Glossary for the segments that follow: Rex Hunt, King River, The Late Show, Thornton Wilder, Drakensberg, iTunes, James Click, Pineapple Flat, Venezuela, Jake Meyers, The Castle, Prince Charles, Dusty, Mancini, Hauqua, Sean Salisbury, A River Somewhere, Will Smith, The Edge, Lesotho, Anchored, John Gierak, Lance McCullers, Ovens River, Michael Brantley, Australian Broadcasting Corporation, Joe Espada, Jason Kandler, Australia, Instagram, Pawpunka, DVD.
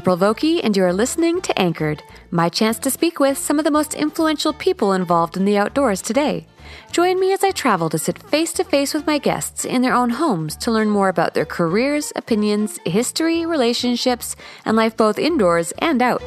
April Vokey, and you are listening to Anchored, my chance to speak with some of the most influential people involved in the outdoors today. Join me as I travel to sit face-to-face with my guests in their own homes to learn more about their careers, opinions, history, relationships, and life both indoors and out.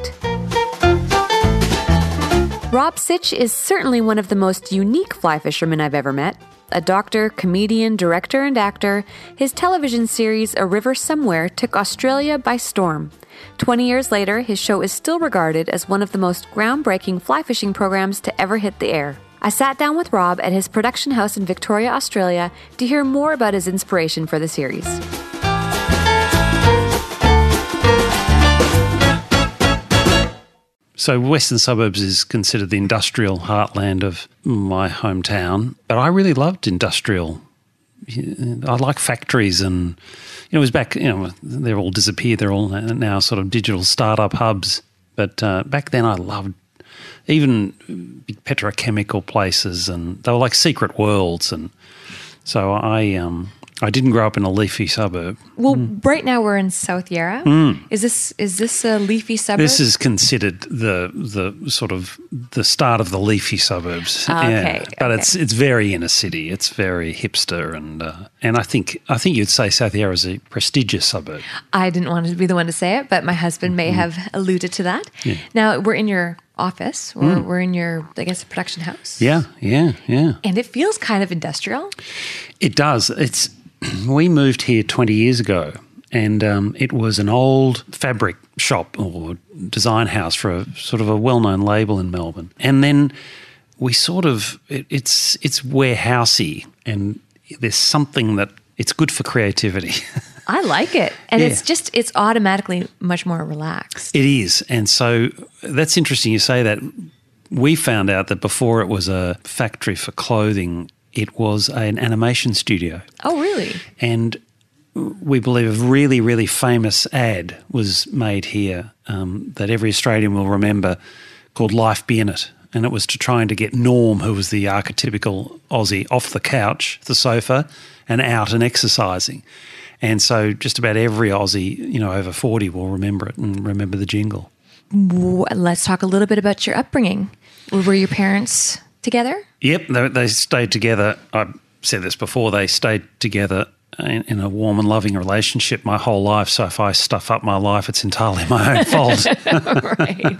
Rob Sitch is certainly one of the most unique fly fishermen I've ever met. A doctor, comedian, director, and actor, his television series A River Somewhere took Australia by storm. 20 years later, his show is still regarded as one of the most groundbreaking fly fishing programs to ever hit the air. I sat down with Rob at his production house in Victoria, Australia, to hear more about his inspiration for the series. So Western Suburbs is considered the industrial heartland of my hometown, but I really loved industrial. I like factories and, it was back, they're all disappeared. They're all now sort of digital startup hubs. But back then I loved even big petrochemical places, and they were like secret worlds. And so I didn't grow up in a leafy suburb. Well, right now we're in South Yarra. Is this a leafy suburb? This is considered the sort of the start of the leafy suburbs. Okay. But it's very inner city. It's very hipster, and I think you'd say South Yarra is a prestigious suburb. I didn't want to be the one to say it, but my husband may have alluded to that. Yeah. Now we're in your office, or we're in your, production house. Yeah. And it feels kind of industrial. It does. We moved here 20 years ago, and it was an old fabric shop or design house for a sort of a well-known label in Melbourne. And then we it's warehousey, and there's something that it's good for creativity. I like it. And it's automatically much more relaxed. It is. And so that's interesting you say that. We found out that before it was a factory for clothing, it was an animation studio. Oh, really? And we believe a really, really famous ad was made here that every Australian will remember, called Life Be In It. And it was trying to get Norm, who was the archetypical Aussie, off the couch, the sofa, and out and exercising. And so just about every Aussie, over 40 will remember it and remember the jingle. Let's talk a little bit about your upbringing. Were your parents together? Yep, they stayed together. I've said this before, they stayed together in a warm and loving relationship my whole life, so if I stuff up my life, it's entirely my own fault. Right.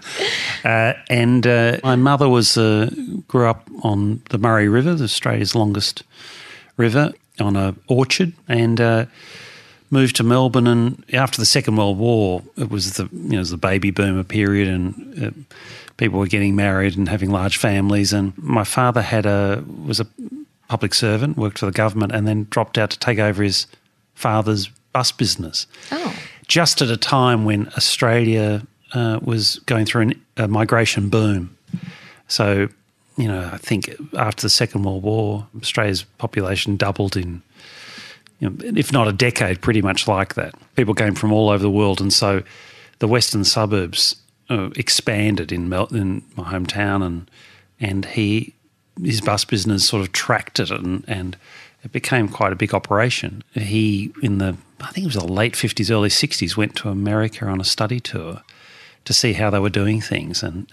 And my mother grew up on the Murray River, Australia's longest river, on an orchard, and moved to Melbourne. And after the Second World War, it was the baby boomer period, and people were getting married and having large families. And my father was a public servant, worked for the government, and then dropped out to take over his father's bus business. Oh. Just at a time when Australia was going through a migration boom. So, I think after the Second World War, Australia's population doubled in, if not a decade, pretty much like that. People came from all over the world, and so the Western Suburbs expanded in my hometown, and his bus business sort of tracked it, and it became quite a big operation. He, I think it was the late 50s, early 60s, went to America on a study tour to see how they were doing things, and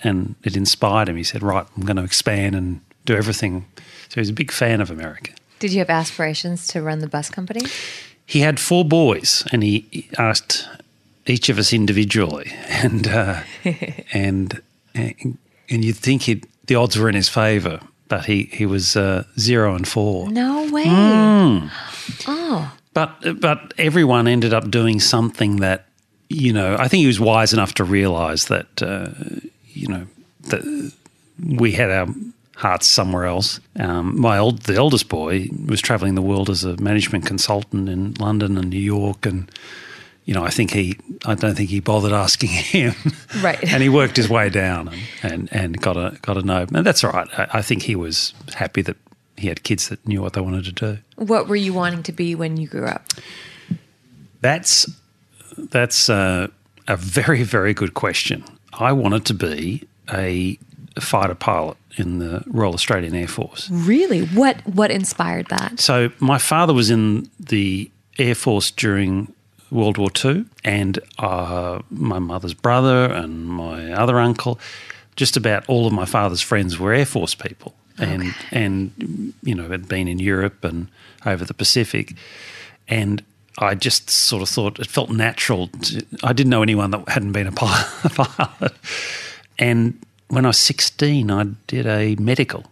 it inspired him. He said, right, I'm going to expand and do everything. So he was a big fan of America. Did you have aspirations to run the bus company? He had 4 boys, and he asked each of us individually, and you'd think the odds were in his favour, but he was 0 and 4. No way! Oh, but everyone ended up doing something that I think he was wise enough to realise that that we had our hearts somewhere else. The eldest boy was travelling the world as a management consultant in London and New York and. I don't think he bothered asking him. Right. And he worked his way down and got a no. And that's all right. I think he was happy that he had kids that knew what they wanted to do. What were you wanting to be when you grew up? That's a very, very good question. I wanted to be a fighter pilot in the Royal Australian Air Force. Really? What inspired that? So my father was in the Air Force during World War II, and my mother's brother and my other uncle, just about all of my father's friends were Air Force people. And, okay. And you know, had been in Europe and over the Pacific. And I just sort of thought it felt natural. I didn't know anyone that hadn't been a pilot. And when I was 16, I did a medical.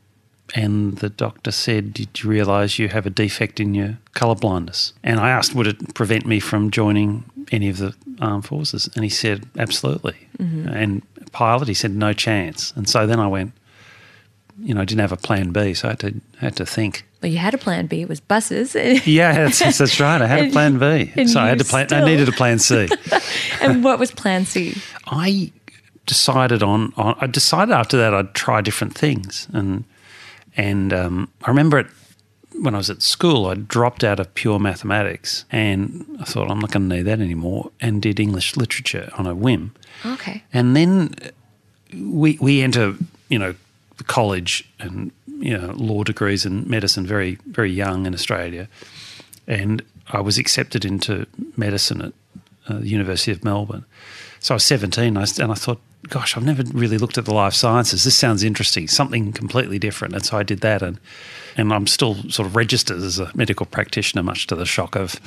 And the doctor said, did you realise you have a defect in your colour blindness? And I asked, would it prevent me from joining any of the armed forces? And he said, absolutely. Mm-hmm. And pilot, he said, no chance. And so then I went, you know, I didn't have a plan B, so I had to think. Well, you had a plan B. It was buses. Yeah, that's right. I had a plan B. So I needed a plan C. And what was plan C? I decided I decided after that I'd try different things. And I remember when I was at school, I dropped out of pure mathematics and I thought, I'm not going to need that anymore, and did English literature on a whim. Okay. And then we enter, you know, college and, you know, law degrees and medicine very, very young in Australia. And I was accepted into medicine at the University of Melbourne. So I was 17 and I thought, gosh, I've never really looked at the life sciences. This sounds interesting, something completely different. And so I did that, and I'm still sort of registered as a medical practitioner, much to the shock of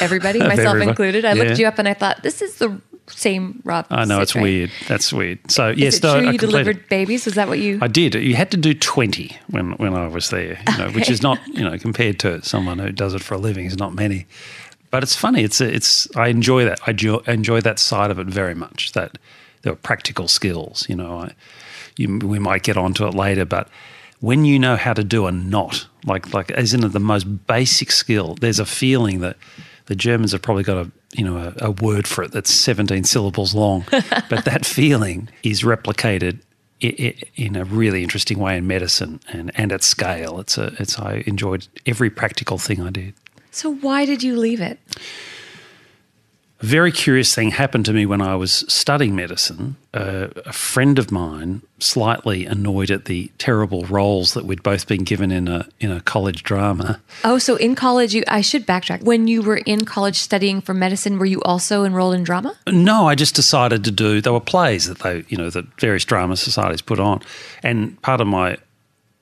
everybody, myself included. I looked you up and I thought, this is the same Rob. I know, it's right? Weird. That's weird. So is yes, it true you delivered babies? Was that what you? I did. You had to do 20 when I was there, you know, which is not, you know, compared to someone who does it for a living, is not many. But it's funny. It's I enjoy that. I enjoy that side of it very much. That there are practical skills. You know, we might get onto it later, but when you know how to do a knot, like as in the most basic skill, there's a feeling that the Germans have probably got a word for it that's 17 syllables long, but that feeling is replicated in a really interesting way in medicine and at scale. I enjoyed every practical thing I did. So why did you leave it? A very curious thing happened to me when I was studying medicine. A friend of mine, slightly annoyed at the terrible roles that we'd both been given in a college drama. Oh, so in college, I should backtrack. When you were in college studying for medicine, were you also enrolled in drama? No, I just decided to do. There were plays that that various drama societies put on, and part of my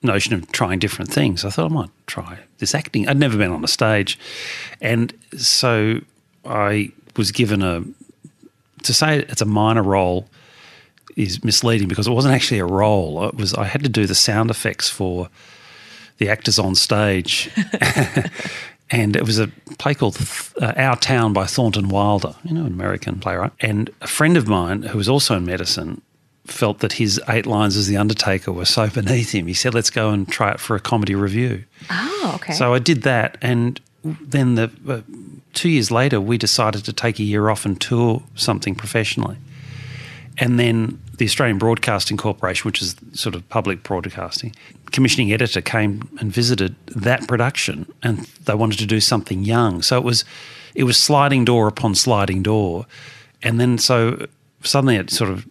notion of trying different things, I thought I might try this acting. I'd never been on a stage, and so I was given to say it's a minor role is misleading because it wasn't actually a role. I had to do the sound effects for the actors on stage. And it was a play called Our Town by Thornton Wilder, you know, an American playwright. And a friend of mine who was also in medicine felt that his 8 lines as The Undertaker were so beneath him. He said, let's go and try it for a comedy review. Oh, okay. So I did that, and then 2 years later, we decided to take a year off and tour something professionally. And then the Australian Broadcasting Corporation, which is sort of public broadcasting, commissioning editor came and visited that production, and they wanted to do something young. So it was sliding door upon sliding door. And then so suddenly it sort of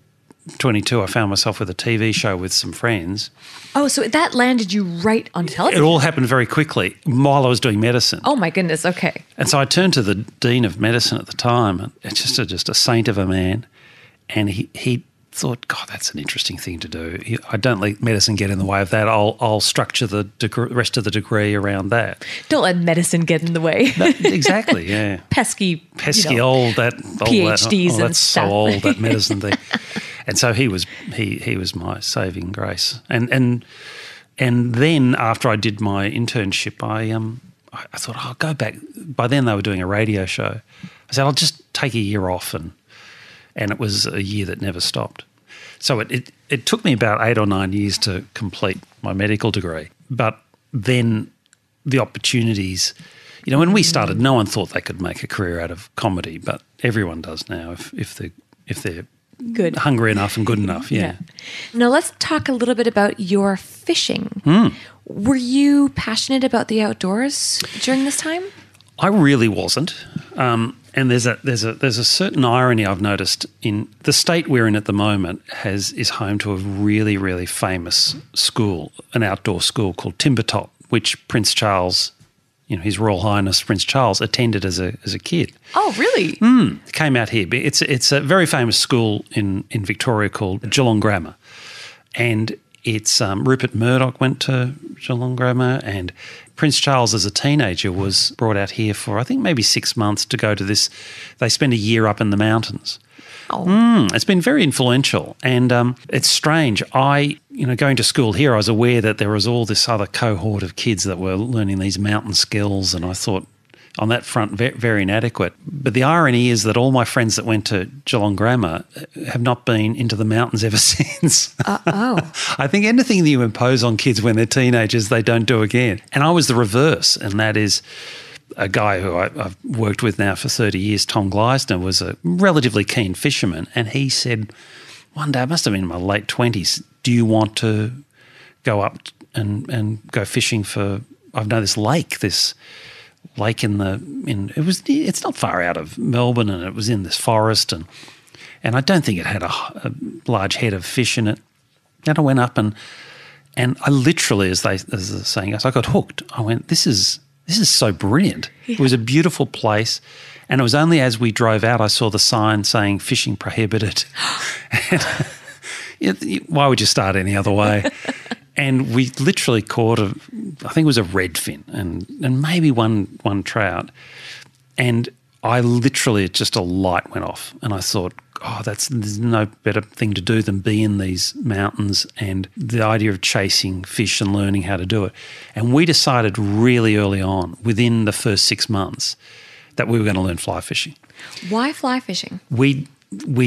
22, I found myself with a TV show with some friends. Oh, so that landed you right on television? It all happened very quickly while I was doing medicine. Oh, my goodness, okay. And so I turned to the Dean of Medicine at the time, and it's just a saint of a man, and he thought, God, that's an interesting thing to do. I don't let medicine get in the way of that. I'll structure the rest of the degree around that. Don't let medicine get in the way. No, exactly, yeah. Pesky old, that PhDs all that, and stuff. That's so old, that medicine thing. And so he was my saving grace. And then after I did my internship, I thought, I'll go back. By then they were doing a radio show. I said, I'll just take a year off, and it was a year that never stopped. So it took me about 8 or 9 years to complete my medical degree. But then the opportunities, you know, when we started, no one thought they could make a career out of comedy, but everyone does now if they're good. Hungry enough and good enough, yeah. Now let's talk a little bit about your fishing. Mm. Were you passionate about the outdoors during this time? I really wasn't. And there's a certain irony I've noticed in the state we're in at the moment is home to a really, really famous school, an outdoor school called Timber Top, which Prince Charles, you know, His Royal Highness Prince Charles attended as a kid. Oh, really? Came out here. It's a very famous school in Victoria called Geelong Grammar, and it's Rupert Murdoch went to Geelong Grammar, and Prince Charles as a teenager was brought out here for I think maybe 6 months to go to this. They spend a year up in the mountains. Oh. It's been very influential, and it's strange. Going to school here, I was aware that there was all this other cohort of kids that were learning these mountain skills, and I thought on that front very inadequate. But the irony is that all my friends that went to Geelong Grammar have not been into the mountains ever since. I think anything that you impose on kids when they're teenagers, they don't do again. And I was the reverse, and that is a guy who I've worked with now for 30 years, Tom Gleisner, was a relatively keen fisherman, and he said one day, I must have been in my late 20s, do you want to go up and go fishing for, I've known this lake it's not far out of Melbourne, and it was in this forest, and I don't think it had a large head of fish in it. And I went up and I literally, as the saying goes, I got hooked. I went, this is so brilliant. Yeah. It was a beautiful place. And it was only as we drove out I saw the sign saying fishing prohibited. Why would you start any other way? And we literally caught I think it was a redfin and maybe one trout. And I literally, just a light went off, and I thought, there's no better thing to do than be in these mountains, and the idea of chasing fish and learning how to do it. And we decided really early on, within the first 6 months, that we were going to learn fly fishing. Why fly fishing? We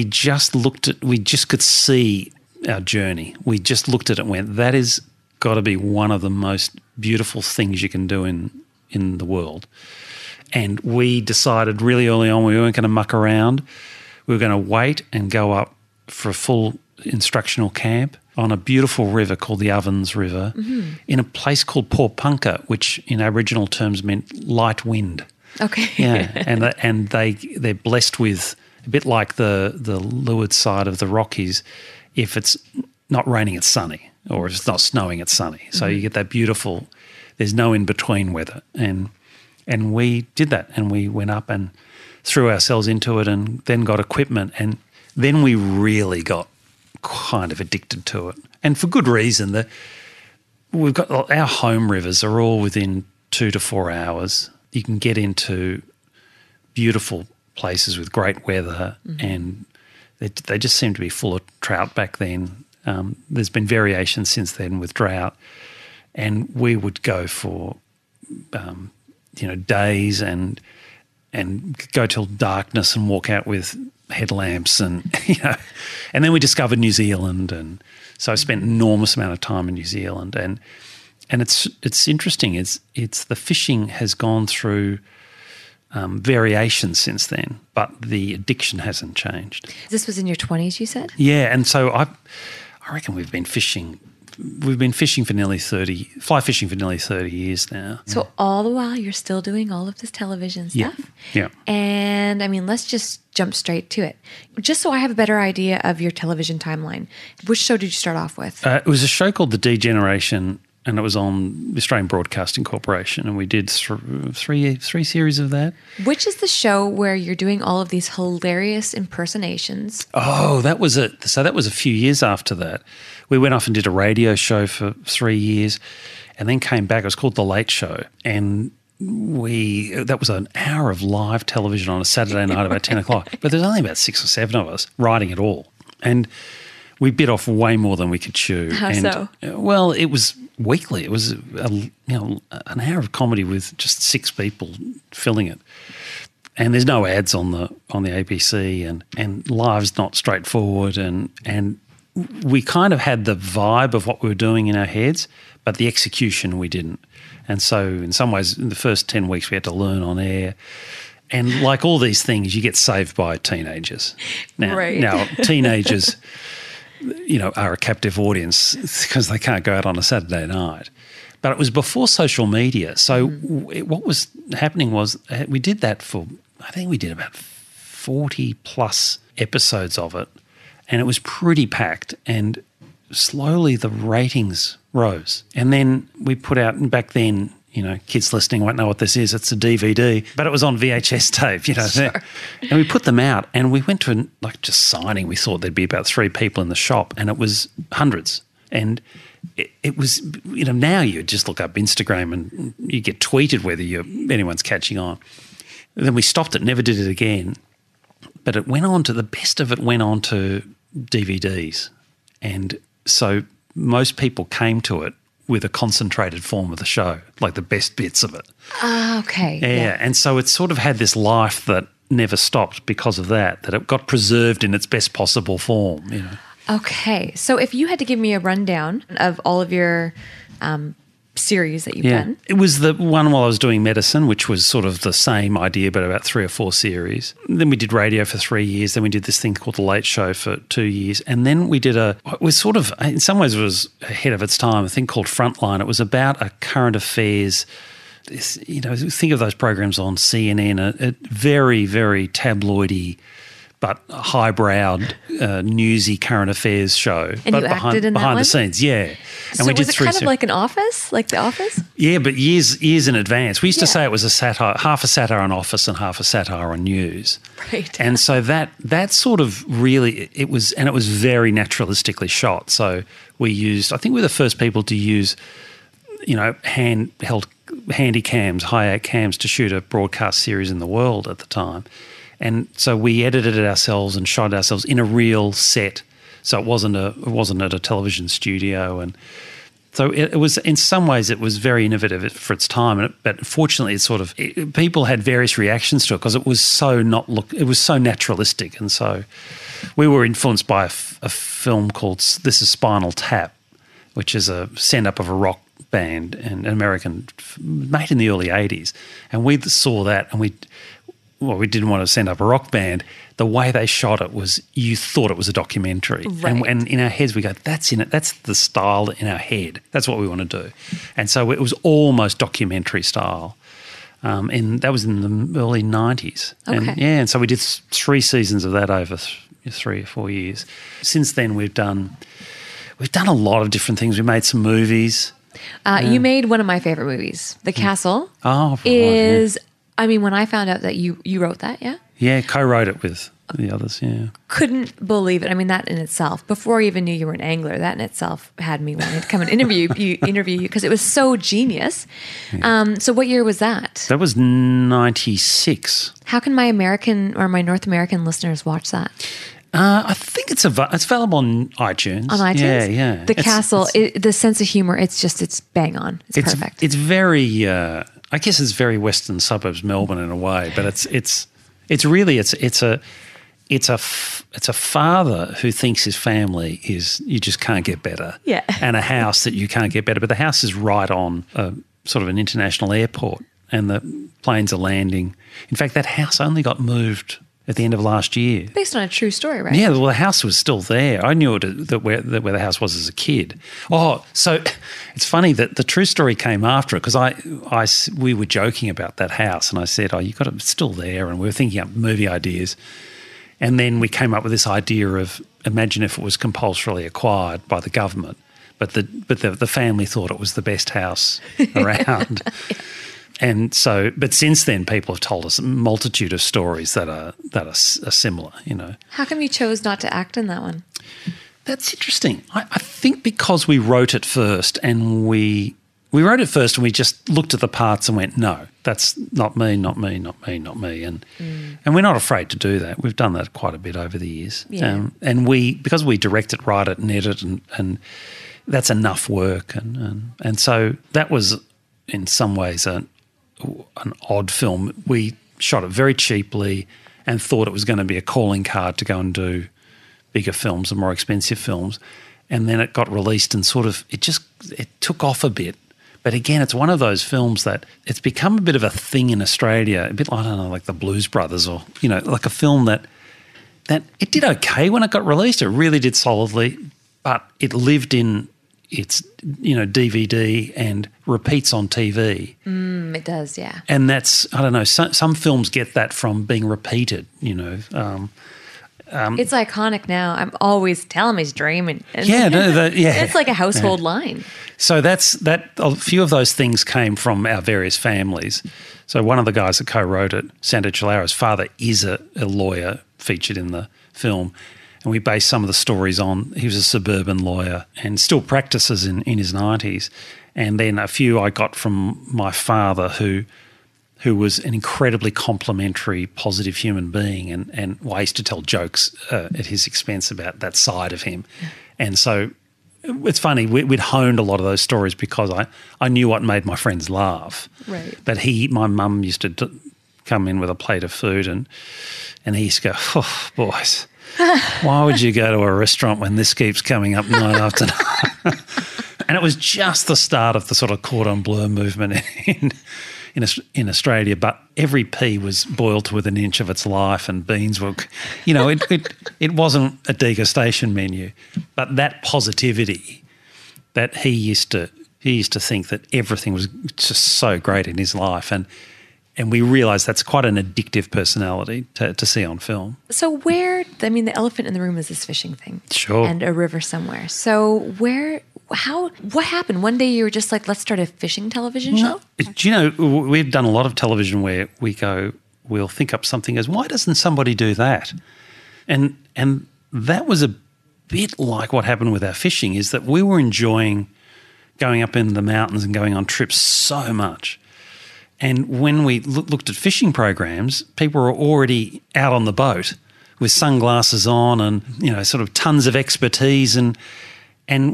just could see our journey. We just looked at it and went, that has got to be one of the most beautiful things you can do in the world. And we decided really early on we weren't going to muck around. We were going to wait and go up for a full instructional camp on a beautiful river called the Ovens River, in a place called Pawpunka, which in Aboriginal terms meant light wind. Okay. Yeah, and they're blessed with, a bit like the leeward side of the Rockies, if it's not raining it's sunny, or if it's not snowing it's sunny. So you get that beautiful, there's no in-between weather. And we did that, and we went up and threw ourselves into it, and then got equipment, and then we really got kind of addicted to it, and for good reason. We've got our home rivers are all within 2 to 4 hours. You can get into beautiful places with great weather, and they just seem to be full of trout back then. There's been variation since then with drought, and we would go for days and go till darkness and walk out with headlamps, and then we discovered New Zealand, and so I spent an enormous amount of time in New Zealand, and it's interesting. It's the fishing has gone through variations since then, but the addiction hasn't changed. This was in your 20s, you said? Yeah, and so I reckon we've been fishing for fly fishing for nearly 30 years now. So all the while you're still doing all of this television stuff? Yeah. And, let's just jump straight to it. Just so I have a better idea of your television timeline, which show did you start off with? It was a show called The D-Generation, and it was on the Australian Broadcasting Corporation, and we did three series of that. Which is the show where you're doing all of these hilarious impersonations? Oh, that was it. So that was a few years after that. We went off and did a radio show for 3 years and then came back. It was called The Late Show, and that was an hour of live television on a Saturday night about 10 o'clock, but there's only about 6 or 7 of us writing it all, and we bit off way more than we could chew. How so? Well, it was weekly. It was an hour of comedy with just 6 people filling it, and there's no ads on the ABC, and life's not straightforward, and we kind of had the vibe of what we were doing in our heads, but the execution we didn't. And so in some ways, in the first 10 weeks, we had to learn on air. And like all these things, you get saved by teenagers. Now teenagers are a captive audience because they can't go out on a Saturday night. But it was before social media. So what was happening was we did that I think we did about 40-plus episodes of it, and it was pretty packed, and slowly the ratings rose. And then we put out, and back then you know, kids listening won't know what this is. It's a DVD, but it was on VHS tape, you know. Sure. And we put them out and we went to just signing. We thought there'd be about 3 people in the shop and it was hundreds. And it was, you know, now you just look up Instagram and you get tweeted whether anyone's catching on. And then we stopped it, never did it again. But it went on to, the best of it went on to DVDs. And so most people came to it with a concentrated form of the show, like the best bits of it. Ah, okay. Yeah, and so it sort of had this life that never stopped because of that, that it got preserved in its best possible form, you know. Okay, so if you had to give me a rundown of all of your series that you've done. It was the one while I was doing medicine, which was sort of the same idea but about 3 or 4 series. Then we did radio for 3 years. Then we did this thing called The Late Show for 2 years. And then we did in some ways it was ahead of its time, a thing called Frontline. It was about a current affairs, you know, think of those programs on CNN, a very, very tabloidy but highbrow, newsy current affairs show. And but you acted in that behind one? The scenes, yeah. And so we was it kind of like an Office, like The Office? Yeah, but years in advance. We used to say it was a satire, half a satire on Office and half a satire on news. Right. And so that sort of really, it was very naturalistically shot. So we used, I think we were the first people to use, you know, handy cams, high-8 cams to shoot a broadcast series in the world at the time. And so we edited it ourselves and shot ourselves in a real set, so it wasn't at a television studio, and so it was in some ways it was very innovative for its time. But fortunately, people had various reactions to it because it was so naturalistic, and so we were influenced by a film called This Is Spinal Tap, which is a send-up of a rock band and an American made in the early 80s, and we saw that and we didn't want to send up a rock band. The way they shot it was you thought it was a documentary. Right. And in our heads we go, that's in it. That's the style in our head. That's what we want to do. And so it was almost documentary style. And that was in the early 90s. Okay. And so we did 3 seasons of that over 3 or 4 years. Since then we've done a lot of different things. We made some movies. You made one of my favourite movies, The Castle. Oh, is... I mean, when I found out that you wrote that, yeah? Yeah, co-wrote it with the others, yeah. Couldn't believe it. I mean, that in itself, before I even knew you were an angler, that in itself had me wanting to come and interview you because it was so genius. Yeah. So what year was that? That was 96. How can my American or my North American listeners watch that? I think it's available on iTunes. On iTunes? Yeah, yeah. The Castle, the sense of humour, it's bang on. It's perfect. It's very... I guess it's very Western Suburbs Melbourne in a way, but it's really a father who thinks his family is you just can't get better, yeah, and a house that you can't get better, but the house is right on a sort of an international airport, and the planes are landing. In fact, that house only got moved at the end of last year. Based on a true story, right? Yeah, well, the house was still there. I knew where the house was as a kid. Oh, so it's funny that the true story came after it because we were joking about that house and I said, oh, it's still there, and we were thinking up movie ideas. And then we came up with this idea of imagine if it was compulsorily acquired by the government, but the family thought it was the best house around. Yeah. And so, but since then, people have told us a multitude of stories that are similar, you know. How come you chose not to act in that one? That's interesting. I think because we wrote it first, and we wrote it first, and we just looked at the parts and went, no, that's not me, and we're not afraid to do that. We've done that quite a bit over the years, yeah. Because we direct it, write it, and edit, and that's enough work, and so that was in some ways an odd film. We shot it very cheaply and thought it was going to be a calling card to go and do bigger films and more expensive films, and then it got released and it took off a bit. But again, it's one of those films that it's become a bit of a thing in Australia, a bit like, I don't know, like the Blues Brothers or, you know, like a film that it did okay when it got released. It really did solidly, but it lived in its, you know, DVD and repeats on TV. It does, yeah. And that's, I don't know, some films get that from being repeated, you know. It's iconic now. I'm always telling him he's dreaming. It's like a household line. So that's that. A few of those things came from our various families. So one of the guys that co-wrote it, Santa Chilera's father, is a lawyer featured in the film, and we based some of the stories on. He was a suburban lawyer and still practices in his 90s. And then a few I got from my father, who was an incredibly complimentary, positive human being, and well, I used to tell jokes at his expense about that side of him. And so it's funny, we'd honed a lot of those stories because I knew what made my friends laugh. Right. But my mum used to come in with a plate of food and he used to go, oh, boys, why would you go to a restaurant when this keeps coming up night after night? And it was just the start of the sort of cordon bleu movement in Australia, but every pea was boiled with an inch of its life and beans were, you know, it wasn't a degustation menu. But that positivity that he used to think that everything was just so great in his life, and we realised that's quite an addictive personality to see on film. So the elephant in the room is this fishing thing. Sure. And A River Somewhere. So what happened? One day you were just like, let's start a fishing television show? Do you know, we've done a lot of television where we'll think up something as, why doesn't somebody do that? And that was a bit like what happened with our fishing, is that we were enjoying going up in the mountains and going on trips so much. And when we looked at fishing programs, people were already out on the boat with sunglasses on and, you know, sort of tons of expertise. And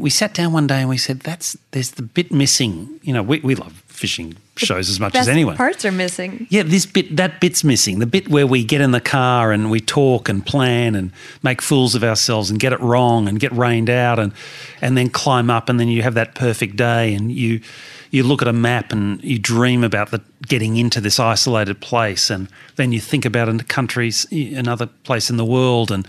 we sat down one day and we said, there's the bit missing. You know, we love fishing shows as much as anyone. The parts are missing. Yeah, that bit's missing, the bit where we get in the car and we talk and plan and make fools of ourselves and get it wrong and get rained out and then climb up and then you have that perfect day and you look at a map and you dream about getting into this isolated place and then you think about another place in the world and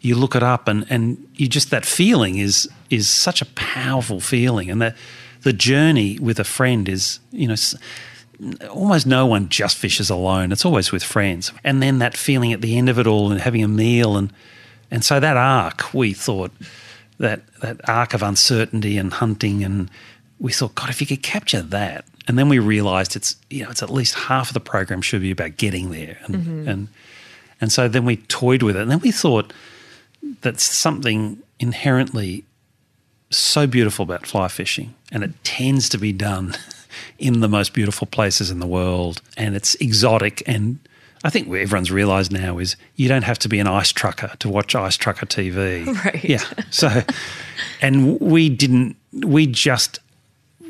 you look it up and you just, that feeling is such a powerful feeling, and that the journey with a friend is, you know, almost no one just fishes alone. It's always with friends. And then that feeling at the end of it all and having a meal. And so that arc, we thought, that arc of uncertainty and hunting, and we thought, God, if you could capture that. And then we realised it's at least half of the program should be about getting there. And so then we toyed with it. And then we thought that's something inherently so beautiful about fly fishing, and it tends to be done in the most beautiful places in the world, and it's exotic, and I think what everyone's realised now is you don't have to be an ice trucker to watch Ice Trucker TV. Right. Yeah. So and we just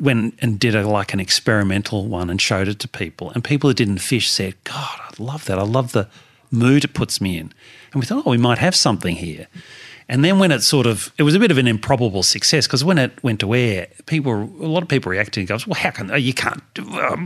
went and did an experimental one and showed it to people, and people that didn't fish said, God, I love that. I love the mood it puts me in. And we thought, oh, we might have something here. And then when it was a bit of an improbable success, because when it went to air, a lot of people reacted and goes, well, how can, you can't,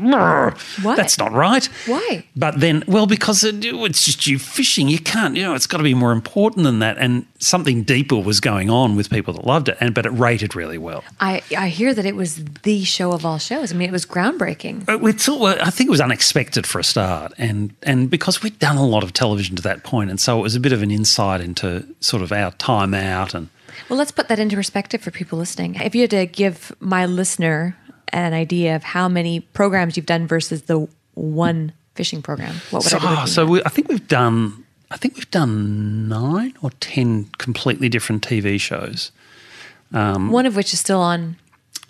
what? That's not right. Why? But then, well, because it's just you fishing, you can't, you know, it's got to be more important than that. And something deeper was going on with people that loved it, but it rated really well. I hear that it was the show of all shows. I mean, it was groundbreaking. I think it was unexpected for a start, and because we'd done a lot of television to that point, and so it was a bit of an insight into sort of our time out. And well, let's put that into perspective for people listening. If you had to give my listener an idea of how many programs you've done versus the one fishing program, what would I be? So I think we've done 9 or 10 completely different TV shows. One of which is still on.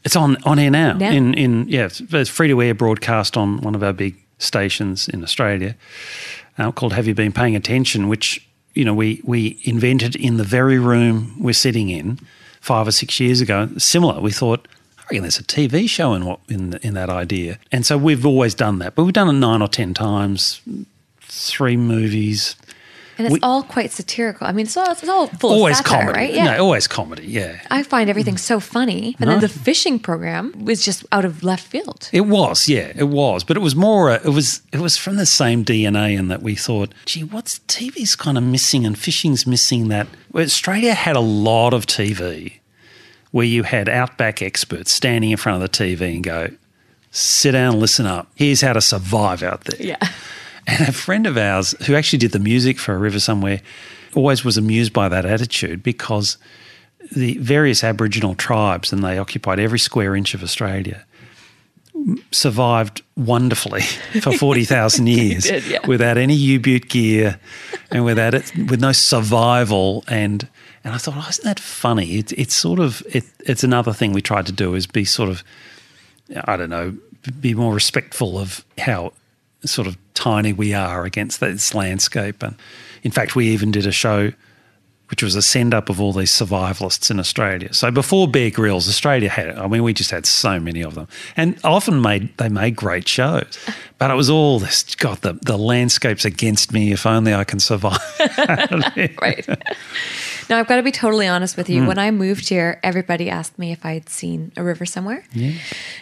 It's on air now. It's free to air broadcast on one of our big stations in Australia, called Have You Been Paying Attention? Which, you know, we invented in the very room we're sitting in 5 or 6 years ago. Similar, we thought, I reckon there's a TV show in that idea, and so we've always done that. But we've done it 9 or 10 times. 3 movies. And it's all quite satirical. I mean, it's all full always of satire, comedy, right? Yeah. No, always comedy, yeah. I find everything so funny. And then the fishing program was just out of left field. It was, yeah, it was. But it was more, it was from the same DNA in that we thought, gee, what's TV's kind of missing and fishing's missing that. Australia had a lot of TV where you had outback experts standing in front of the TV and go, sit down, listen up. Here's how to survive out there. Yeah. And a friend of ours who actually did the music for A River Somewhere, always was amused by that attitude, because the various Aboriginal tribes, and they occupied every square inch of Australia, survived wonderfully for 40,000 years without any U-boot gear and without it, with no survival. And I thought, oh, isn't that funny? It's another thing we tried to do, is be sort of, I don't know, be more respectful of how sort of tiny we are against this landscape. And in fact, we even did a show which was a send-up of all these survivalists in Australia. So before Bear Grylls, Australia had, I mean, we just had so many of them. And often they made great shows. But it was all this, God, the landscape's against me, if only I can survive. Right. Now, I've got to be totally honest with you. When I moved here, everybody asked me if I had seen A River Somewhere. Yeah.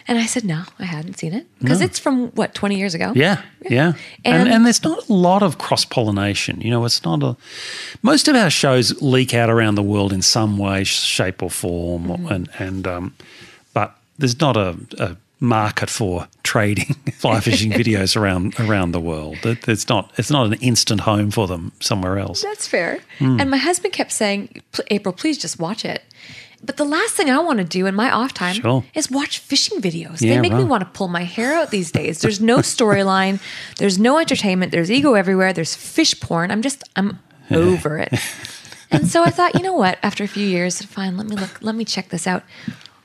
And I said, no, I hadn't seen it. Because it's from, 20 years ago? Yeah. And there's not a lot of cross-pollination. You know, it's not a... Most of our shows leak out around the world in some way, shape or form, but there's not a market for trading fly fishing videos around the world. It's not an instant home for them somewhere else. That's fair. And my husband kept saying, April, please just watch it. But the last thing I want to do in my off time is watch fishing videos. They make me want to pull my hair out these days. There's no storyline. There's no entertainment. There's ego everywhere. There's fish porn. I'm over it. And so I thought, you know what? After a few years, fine, let me check this out.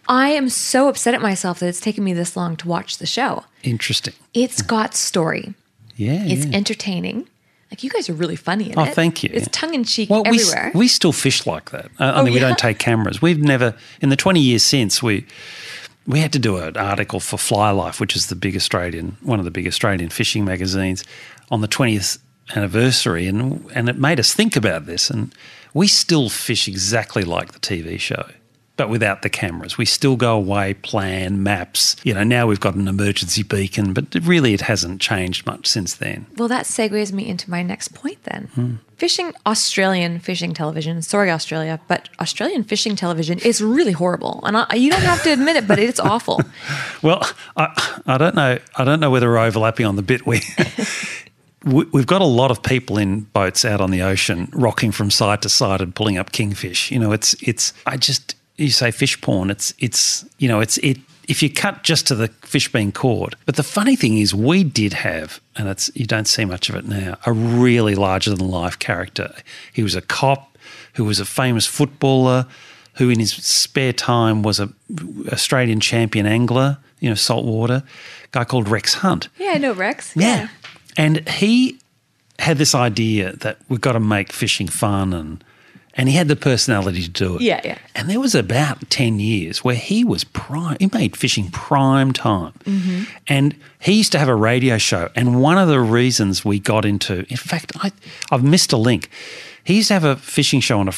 I am so upset at myself that it's taken me this long to watch the show. Interesting. It's got story. Yeah. It's entertaining. Like, you guys are really funny in it. Oh, thank you. It's tongue-in-cheek everywhere. We still fish like that. I mean, we don't take cameras. We've never, in the 20 years since, we had to do an article for Fly Life, which is one of the big Australian fishing magazines, on the 20th anniversary, and it made us think about this. And we still fish exactly like the TV show, but without the cameras. We still go away, plan, maps. You know, now we've got an emergency beacon, but really it hasn't changed much since then. Well, that segues me into my next point then. Fishing, Australian fishing television, sorry Australia, but Australian fishing television is really horrible. And you don't have to admit it, but it's awful. Well, I don't know. I don't know whether we're overlapping on the bit where... We've got a lot of people in boats out on the ocean rocking from side to side and pulling up kingfish. You know, you say fish porn, it's if you cut just to the fish being caught. But the funny thing is, we did have, and you don't see much of it now, a really larger-than-life character. He was a cop who was a famous footballer who in his spare time was an Australian champion angler, you know, saltwater, a guy called Rex Hunt. Yeah, I know Rex. Yeah. And he had this idea that we've got to make fishing fun, and he had the personality to do it. Yeah. And there was about 10 years where he was prime. He made fishing prime time. Mm-hmm. And he used to have a radio show. And one of the reasons we got into, in fact, I've missed a link. He used to have a fishing show on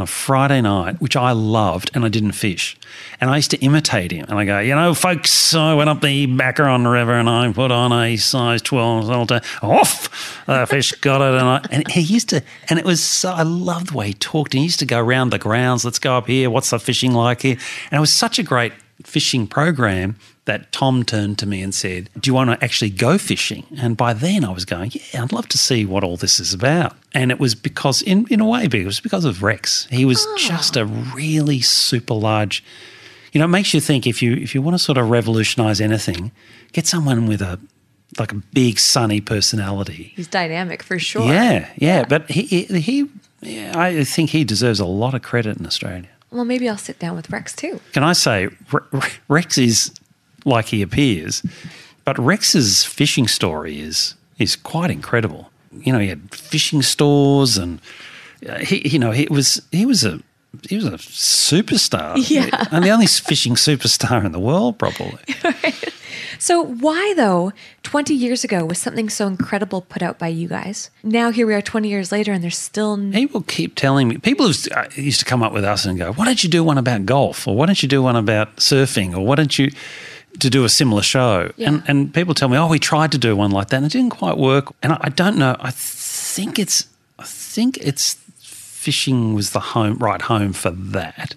a Friday night, which I loved, and I didn't fish. And I used to imitate him. And I go, you know, folks, I went up the Macaron River and I put on a size 12 salter. Off! The fish got it. And he used to, and it was so, I loved the way he talked. And he used to go around the grounds, let's go up here, what's the fishing like here? And it was such a great fishing program that Tom turned to me and said, do you want to actually go fishing? And by then I was going, yeah, I'd love to see what all this is about. And it was because, in a way, it was because of Rex. He was just a really super large, you know, it makes you think, if you want to sort of revolutionise anything, get someone with a big sunny personality. He's dynamic for sure. Yeah. But he I think he deserves a lot of credit in Australia. Well, maybe I'll sit down with Rex too. Can I say, Rex is... like he appears, but Rex's fishing story is quite incredible. You know, he had fishing stores, and he was a superstar. Yeah, and the only fishing superstar in the world, probably. Right. So why though? 20 years ago was something so incredible put out by you guys. Now here we are 20 years later and there's still... People keep telling me, people used to come up with us and go, why don't you do one about golf, or why don't you do one about surfing, or why don't you... to do a similar show. Yeah. And people tell me, oh, we tried to do one like that and it didn't quite work. And I don't know, I think it's fishing was the home for that.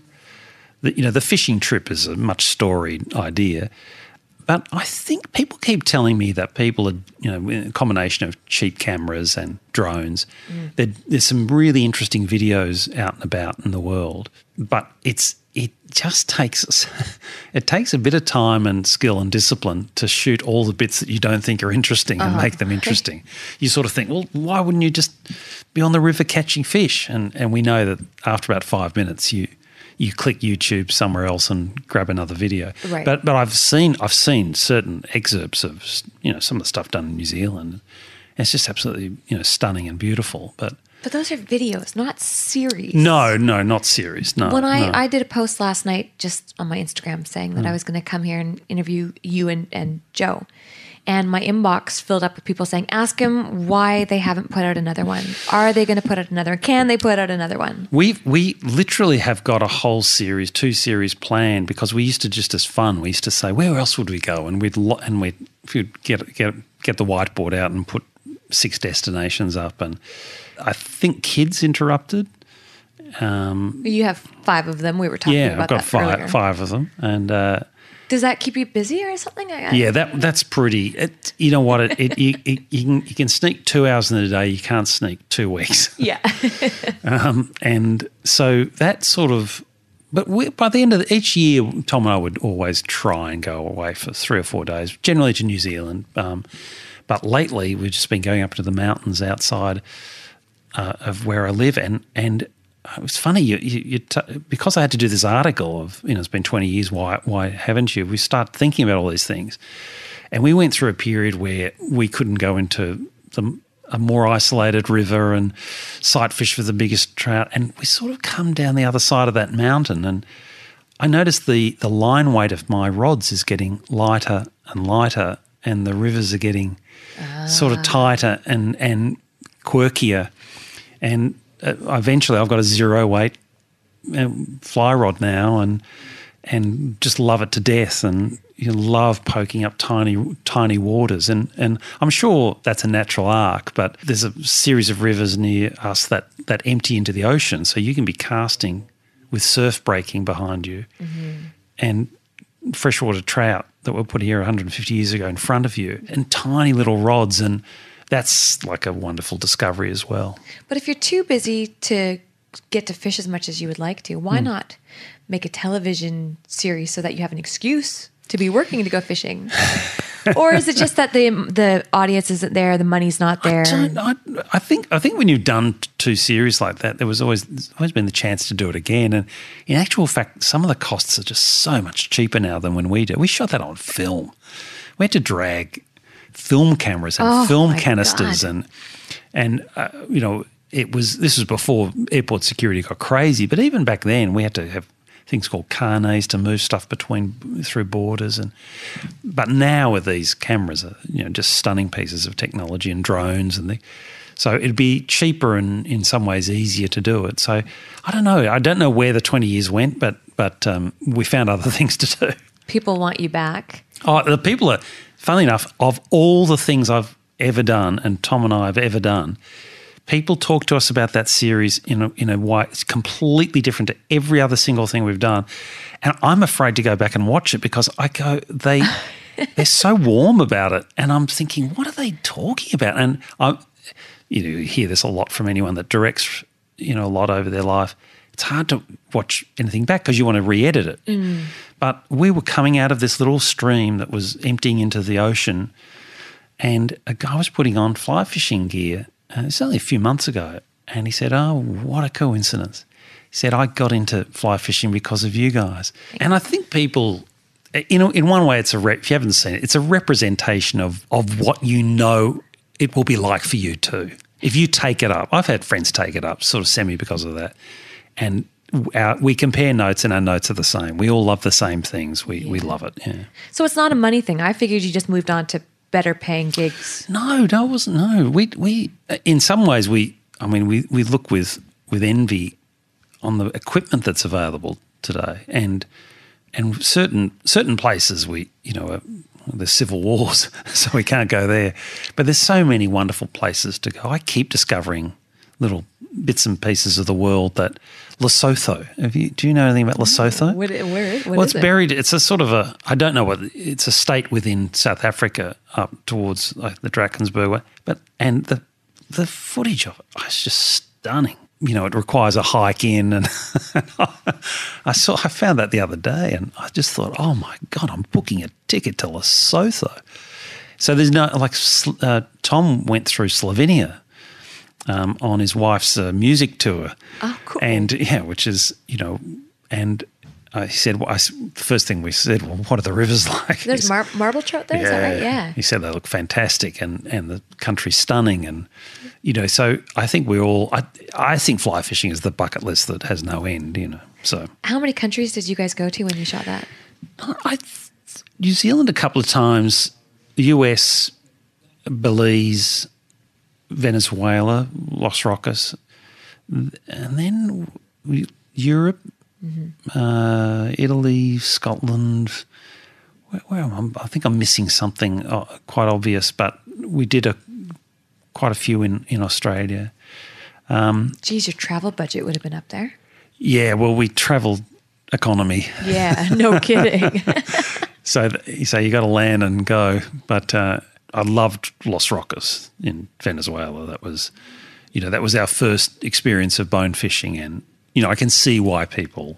The fishing trip is a much storied idea. But I think people keep telling me that people are, you know, a combination of cheap cameras and drones, there's some really interesting videos out and about in the world. But it just takes a bit of time and skill and discipline to shoot all the bits that you don't think are interesting and make them interesting. You sort of think, well, why wouldn't you just be on the river catching fish? And we know that after about 5 minutes you click YouTube somewhere else and grab another video. Right. But I've seen certain excerpts of, you know, some of the stuff done in New Zealand. It's just absolutely, you know, stunning and beautiful. But those are videos, not series. No, not series. No. I did a post last night just on my Instagram saying that I was going to come here and interview you and Joe. And my inbox filled up with people saying, ask him why they haven't put out another one. Are they going to put out another? Can they put out another one? We literally have got a whole series, two series planned, because we used to, just as fun, we used to say, where else would we go? And we'd get the whiteboard out and put 6 destinations up. And I think kids interrupted. You have 5 of them. We were talking about that earlier. Yeah, I've got five of them. And does that keep you busy or something? Yeah, that's pretty. You know what? You can sneak 2 hours in a day. You can't sneak 2 weeks. Yeah. And so that sort of. But by the end of each year, Tom and I would always try and go away for 3 or 4 days, generally to New Zealand. But lately, we've just been going up to the mountains outside of where I live, and. It was funny, because I had to do this article of, you know, it's been 20 years, why haven't you? We start thinking about all these things. And we went through a period where we couldn't go into a more isolated river and sight fish for the biggest trout. And we sort of come down the other side of that mountain, and I noticed the line weight of my rods is getting lighter and lighter, and the rivers are getting sort of tighter and quirkier. And eventually I've got a zero weight fly rod now and just love it to death, and you love poking up tiny waters, and I'm sure that's a natural arc, but there's a series of rivers near us that empty into the ocean, so you can be casting with surf breaking behind you and freshwater trout that were put here 150 years ago in front of you, and tiny little rods, and that's like a wonderful discovery as well. But if you're too busy to get to fish as much as you would like to, why not make a television series so that you have an excuse to be working to go fishing? Or is it just that the audience isn't there, the money's not there? I think when you've done two series like that, there's always been the chance to do it again. And in actual fact, some of the costs are just so much cheaper now than when we did. We shot that on film. We had to drag film cameras and film canisters and you know, this was before airport security got crazy, but even back then we had to have things called carnets to move stuff through borders, but now with these cameras are, you know, just stunning pieces of technology and drones so it'd be cheaper and in some ways easier to do it. So I don't know where the 20 years went, but we found other things to do. People want you back. The people are. Funnily enough, of all the things I've ever done, and Tom and I have ever done, people talk to us about that series in a way it's completely different to every other single thing we've done. And I'm afraid to go back and watch it because they're so warm about it, and I'm thinking, what are they talking about? And you hear this a lot from anyone that directs, you know, a lot over their life. It's hard to watch anything back because you want to re-edit it. But we were coming out of this little stream that was emptying into the ocean, and a guy was putting on fly fishing gear. It's only a few months ago, and he said, oh, what a coincidence. He said, I got into fly fishing because of you guys. And I think people, you know, in one way if you haven't seen it, it's a representation of what, you know, it will be like for you too. If you take it up, I've had friends take it up sort of semi because of that. And we compare notes, and our notes are the same. We all love the same things. We love it. Yeah. So it's not a money thing. I figured you just moved on to better paying gigs. No, it wasn't. No, we in some ways we look with envy on the equipment that's available today, and certain places there's civil wars, so we can't go there. But there's so many wonderful places to go. I keep discovering little bits and pieces of the world that Lesotho. Do you know anything about Lesotho? Where is it? Buried. It's a sort of a. I don't know what it's a state within South Africa, up towards the Drakensberg way. But and the footage of it is just stunning. You know, it requires a hike in, and I found that the other day, and I just thought, oh my God, I'm booking a ticket to Lesotho. So there's no Tom went through Slovenia. On his wife's music tour. Oh, cool. And, yeah, which is, you know, and he said, the first thing we said, well, what are the rivers like? There's marble trout there, yeah, is that right? Yeah. He said they look fantastic and the country's stunning and, you know, so I think I think fly fishing is the bucket list that has no end, you know, so. How many countries did you guys go to when you shot that? New Zealand a couple of times, the US, Belize, Venezuela, Los Rocas, and then Europe, Italy, Scotland. Where am I? I think I'm missing something quite obvious, but we did quite a few in Australia. Geez, your travel budget would have been up there. Yeah, well, we travelled economy. Yeah, no kidding. So you got to land and go, but. I loved Los Rocas in Venezuela. That was our first experience of bone fishing, and you know I can see why people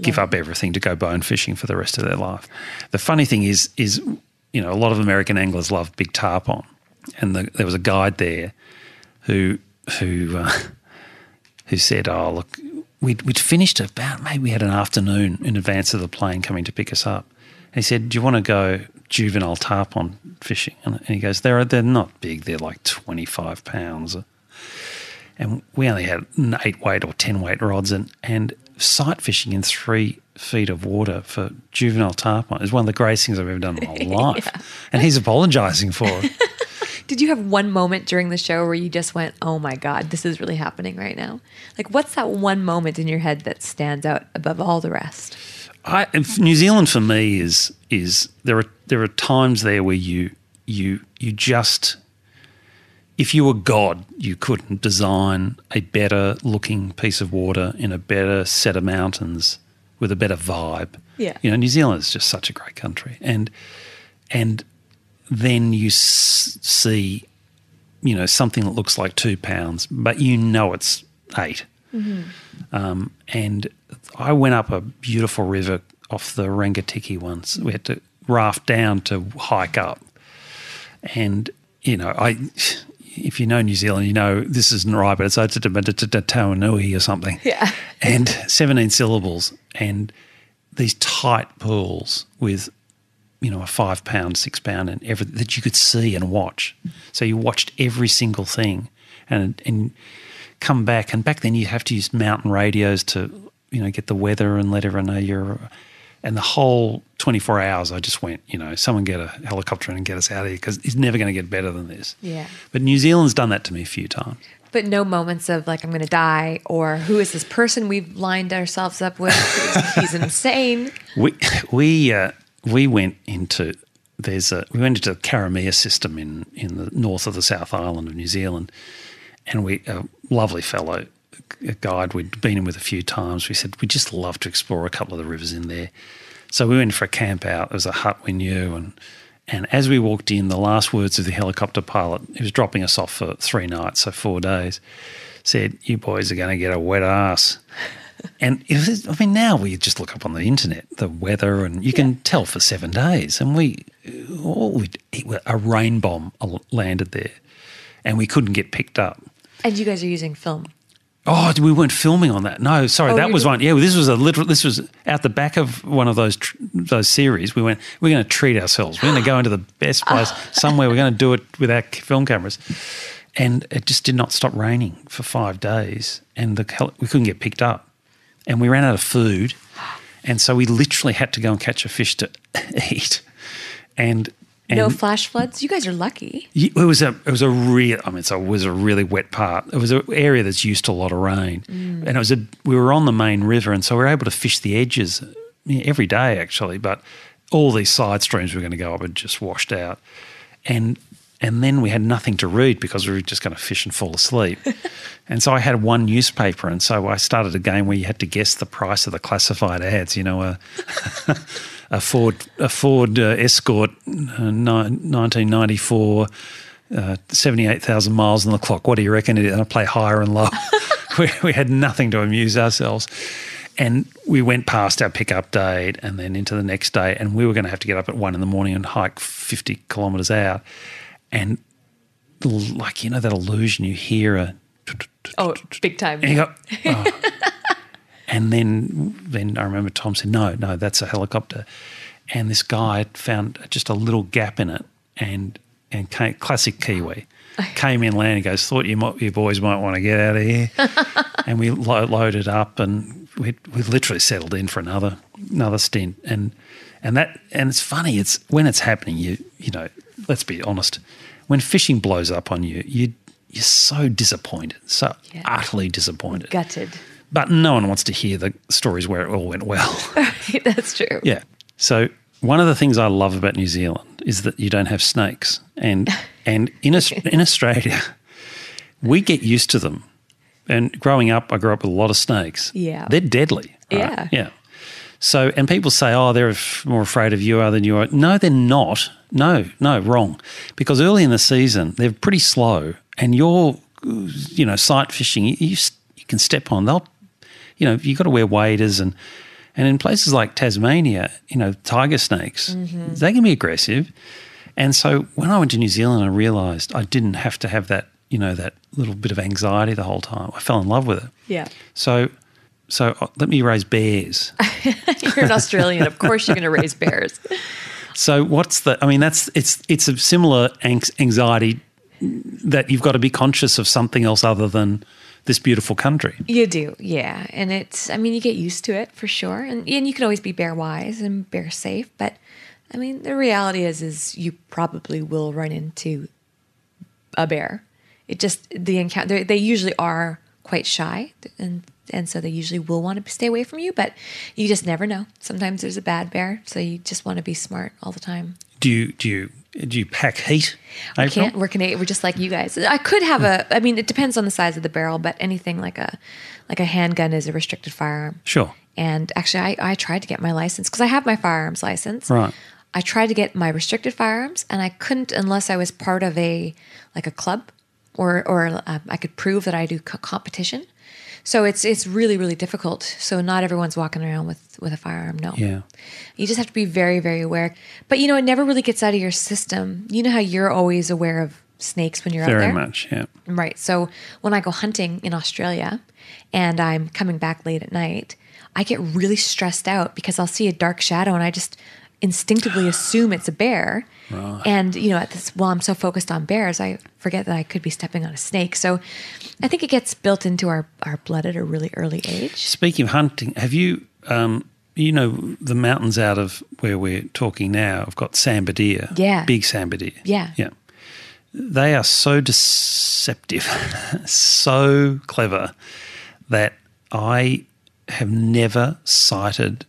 give up everything to go bone fishing for the rest of their life. The funny thing is you know a lot of American anglers love big tarpon, and there was a guide there who said, "Oh look, we'd finished about maybe we had an afternoon in advance of the plane coming to pick us up." He said, "Do you want to go juvenile tarpon fishing?" And he goes, they're not big. They're like 25 pounds. And we only had 8-weight or 10-weight rods. And sight fishing in 3 feet of water for juvenile tarpon is one of the greatest things I've ever done in my life. Yeah. And he's apologising for it. Did you have one moment during the show where you just went, oh, my God, this is really happening right now? Like what's that one moment in your head that stands out above all the rest? New Zealand for me is there are times there where you just if you were God you couldn't design a better looking piece of water in a better set of mountains with a better vibe. Yeah, you know New Zealand is just such a great country, and then you see you know something that looks like 2 pounds, but you know it's 8. Mm-hmm. And I went up a beautiful river off the Rangitiki once. We had to raft down to hike up, and you know, if you know New Zealand, you know this isn't right, but it's Taonui or something. Yeah, and 17 syllables, and these tight pools with you know a 5-pound, 6-pound, and everything that you could see and watch. So you watched every single thing, and come back, and back then you have to use mountain radios to, you know, get the weather and let everyone know and the whole 24 hours I just went, you know, someone get a helicopter and get us out of here because it's never going to get better than this. Yeah. But New Zealand's done that to me a few times. But no moments of like I'm going to die or who is this person we've lined ourselves up with? He's insane. We went into the Karamea system in the north of the South Island of New Zealand. And a lovely fellow, a guide we'd been in with a few times, we said we'd just love to explore a couple of the rivers in there. So we went for a camp out. There was a hut we knew. And as we walked in, the last words of the helicopter pilot, who was dropping us off for 3 nights, so 4 days, said, "You boys are going to get a wet ass." And it was, I mean, now we just look up on the internet, the weather, and you can tell for 7 days. And a rain bomb landed there, and we couldn't get picked up. And you guys are using film. Oh, we weren't filming on that. No, sorry, that was one. Yeah, well, this was out the back of one of those series. We went, we're going to treat ourselves. We're going to go into the best place somewhere. We're going to do it with our film cameras. And it just did not stop raining for 5 days, and we couldn't get picked up. And we ran out of food, and so we literally had to go and catch a fish to eat. And no flash floods? You guys are lucky. It was a really wet part. It was an area that's used to a lot of rain. Mm. And we were on the main river, and so we were able to fish the edges every day actually, but all these side streams we were going to go up and just washed out. And And then we had nothing to read because we were just going to fish and fall asleep. And so I had one newspaper, and so I started a game where you had to guess the price of the classified ads, you know, a Ford Escort 1994, 78,000 miles on the clock. What do you reckon it is? And I play higher and lower. We had nothing to amuse ourselves. And we went past our pick-up date and then into the next day, and we were going to have to get up at 1 a.m. and hike 50 kilometres out. And like, you know, that illusion, you hear a... Oh, big time. And you go, oh. And then I remember Tom said, no, that's a helicopter. And this guy found just a little gap in it and came, classic Kiwi, came inland and goes, thought you boys might want to get out of here. And we loaded up and we literally settled in for another stint. And it's funny, it's when it's happening, you know, let's be honest, when fishing blows up on you, you're so disappointed, so utterly disappointed. Gutted. But no one wants to hear the stories where it all went well. That's true. Yeah. So one of the things I love about New Zealand is that you don't have snakes. And in Australia, we get used to them. And growing up, I grew up with a lot of snakes. Yeah. They're deadly. Right? Yeah. Yeah. So, and people say, oh, they're more afraid of you than you are. No, they're not. No, wrong. Because early in the season, they're pretty slow, and you're, you know, sight fishing, you can step on. They'll, you know, you've got to wear waders, and in places like Tasmania, you know, tiger snakes, they can be aggressive. And so when I went to New Zealand, I realised I didn't have to have that, you know, that little bit of anxiety the whole time. I fell in love with it. Yeah. So let me raise bears. You're an Australian. Of course you're going to raise bears. So what's the – I mean, it's a similar anxiety that you've got to be conscious of something else other than this beautiful country. You do, yeah. And it's – I mean, you get used to it for sure. And you can always be bear wise and bear safe. But, I mean, the reality is you probably will run into a bear. It just – the encounter – they usually are quite shy and so they usually will want to stay away from you, but you just never know. Sometimes there's a bad bear, so you just want to be smart all the time. Do you pack heat? I can't. We're Canadian. We're just like you guys. I could have I mean, it depends on the size of the barrel, but anything like a handgun is a restricted firearm. Sure. And actually, I tried to get my license because I have my firearms license. Right. I tried to get my restricted firearms, and I couldn't unless I was part of a club, or I could prove that I do competition. So it's really, really difficult. So not everyone's walking around with a firearm, no. Yeah. You just have to be very, very aware. But, you know, it never really gets out of your system. You know how you're always aware of snakes when you're out there? Very much, yeah. Right. So when I go hunting in Australia and I'm coming back late at night, I get really stressed out because I'll see a dark shadow and I just instinctively assume it's a bear. Right. And, you know, while I'm so focused on bears, I forget that I could be stepping on a snake. So I think it gets built into our blood at a really early age. Speaking of hunting, have you, you know, the mountains out of where we're talking now have got sambar deer. Yeah. Big sambar deer. Yeah. Yeah. They are so deceptive, so clever that I have never sighted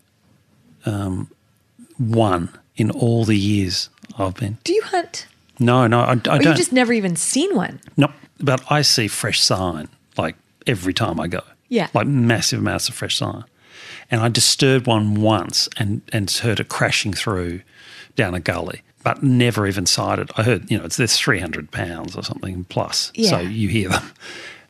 one in all the years I've been. Do you hunt? No, I don't. You've just never even seen one? No, but I see fresh sign like every time I go. Yeah. Like massive amounts of fresh sign. And I disturbed one once and heard it crashing through down a gully, but never even sighted. I heard, you know, they're 300 pounds or something plus, so you hear them.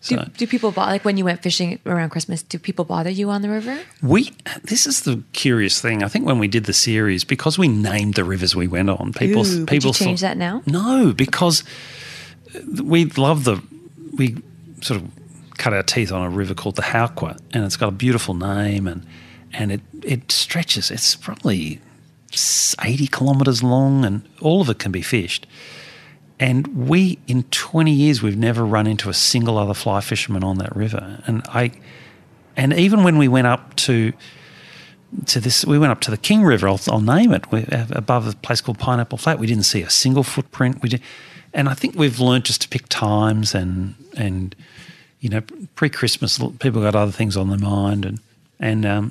So. Do people bother, like when you went fishing around Christmas, do people bother you on the river? This is the curious thing. I think when we did the series, because we named the rivers we went on, people would you change that now? No, because we sort of cut our teeth on a river called the Hauqua, and it's got a beautiful name, and it stretches. It's probably 80 kilometres long, and all of it can be fished. And we, in 20 years, we've never run into a single other fly fisherman on that river. And even when we went up to this, we went up to the King River. I'll name it, above a place called Pineapple Flat. We didn't see a single footprint. And I think we've learned just to pick times and you know, pre-Christmas, people got other things on their mind, and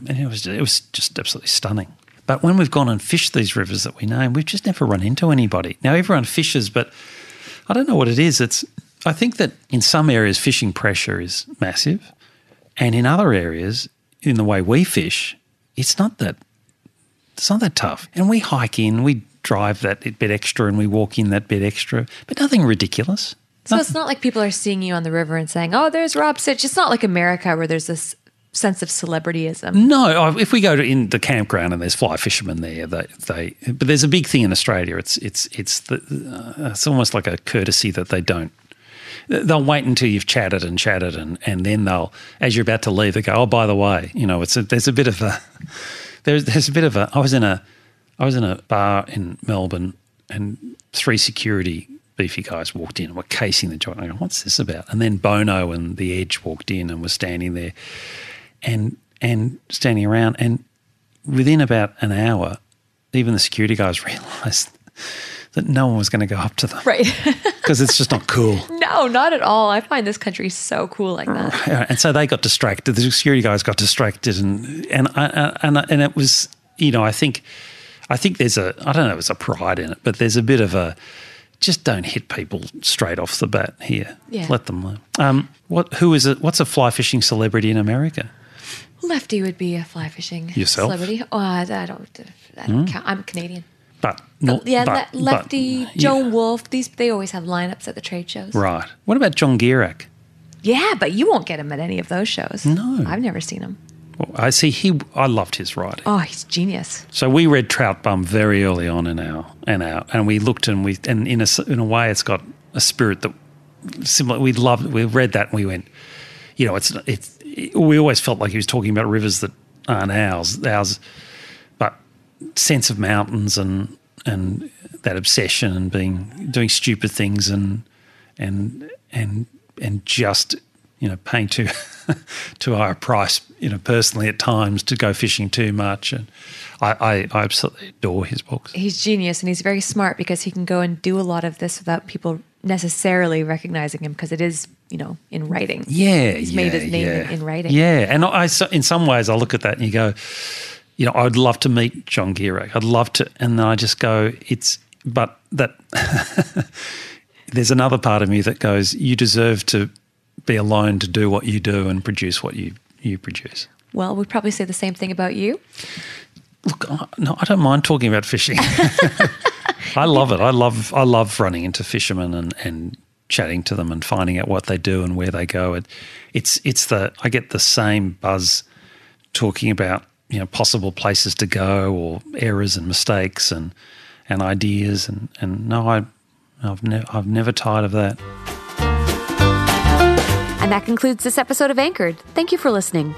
it was just absolutely stunning. But when we've gone and fished these rivers that we name, we've just never run into anybody. Now everyone fishes, but I don't know what it is. I think that in some areas fishing pressure is massive, and in other areas, in the way we fish, it's not that tough. And we hike in, we drive that bit extra, and we walk in that bit extra, but nothing ridiculous. So it's not like people are seeing you on the river and saying, oh, there's Rob Sitch. It's not like America where there's this sense of celebrityism. No, if we go to in the campground and there's fly fishermen there, but there's a big thing in Australia. It's almost like a courtesy that they don't. They'll wait until you've chatted, and then they'll, as you're about to leave, they go, oh, by the way, you know, there's a bit of a. I was in a bar in Melbourne, and three security beefy guys walked in and were casing the joint. I go, what's this about? And then Bono and The Edge walked in and were standing there and standing around. And within about an hour, even the security guys realised that no one was going to go up to them. Right. Because it's just not cool. No, not at all. I find this country so cool like that. Right. And so they got distracted. The security guys got distracted and it was, you know, I think there's a, I don't know if it's a pride in it, but there's a bit of a, just don't hit people straight off the bat here. Yeah. Let them learn. What's a fly fishing celebrity in America? Lefty would be a fly fishing celebrity. Oh, I don't count. I'm Canadian. But Lefty, Joan Wolf, they always have lineups at the trade shows. Right. What about John Gierak? Yeah, but you won't get him at any of those shows. No. I've never seen him. Well, I loved his writing. Oh, he's genius. So we read Trout Bum very early on and we looked and in a way it's got a spirit that similar. We loved it. We read that and we went, you know, we always felt like he was talking about rivers that aren't ours, but sense of mountains and that obsession and doing stupid things and just, you know, paying too high a price, you know, personally at times to go fishing too much. And I absolutely adore his books. He's genius and he's very smart because he can go and do a lot of this without people necessarily recognising him because it is, you know, in writing. Yeah, he's made his name in writing. Yeah, and in some ways I look at that and you go, you know, I'd love to meet John Gierak. I'd love to, and then I just go, there's another part of me that goes, you deserve to be alone to do what you do and produce what you produce. Well, we'd probably say the same thing about you. Look, no, I don't mind talking about fishing. I love it. I love running into fishermen and chatting to them and finding out what they do and where they go. I get the same buzz talking about, you know, possible places to go or errors and mistakes and ideas and no, I've never tired of that. And that concludes this episode of Anchored. Thank you for listening.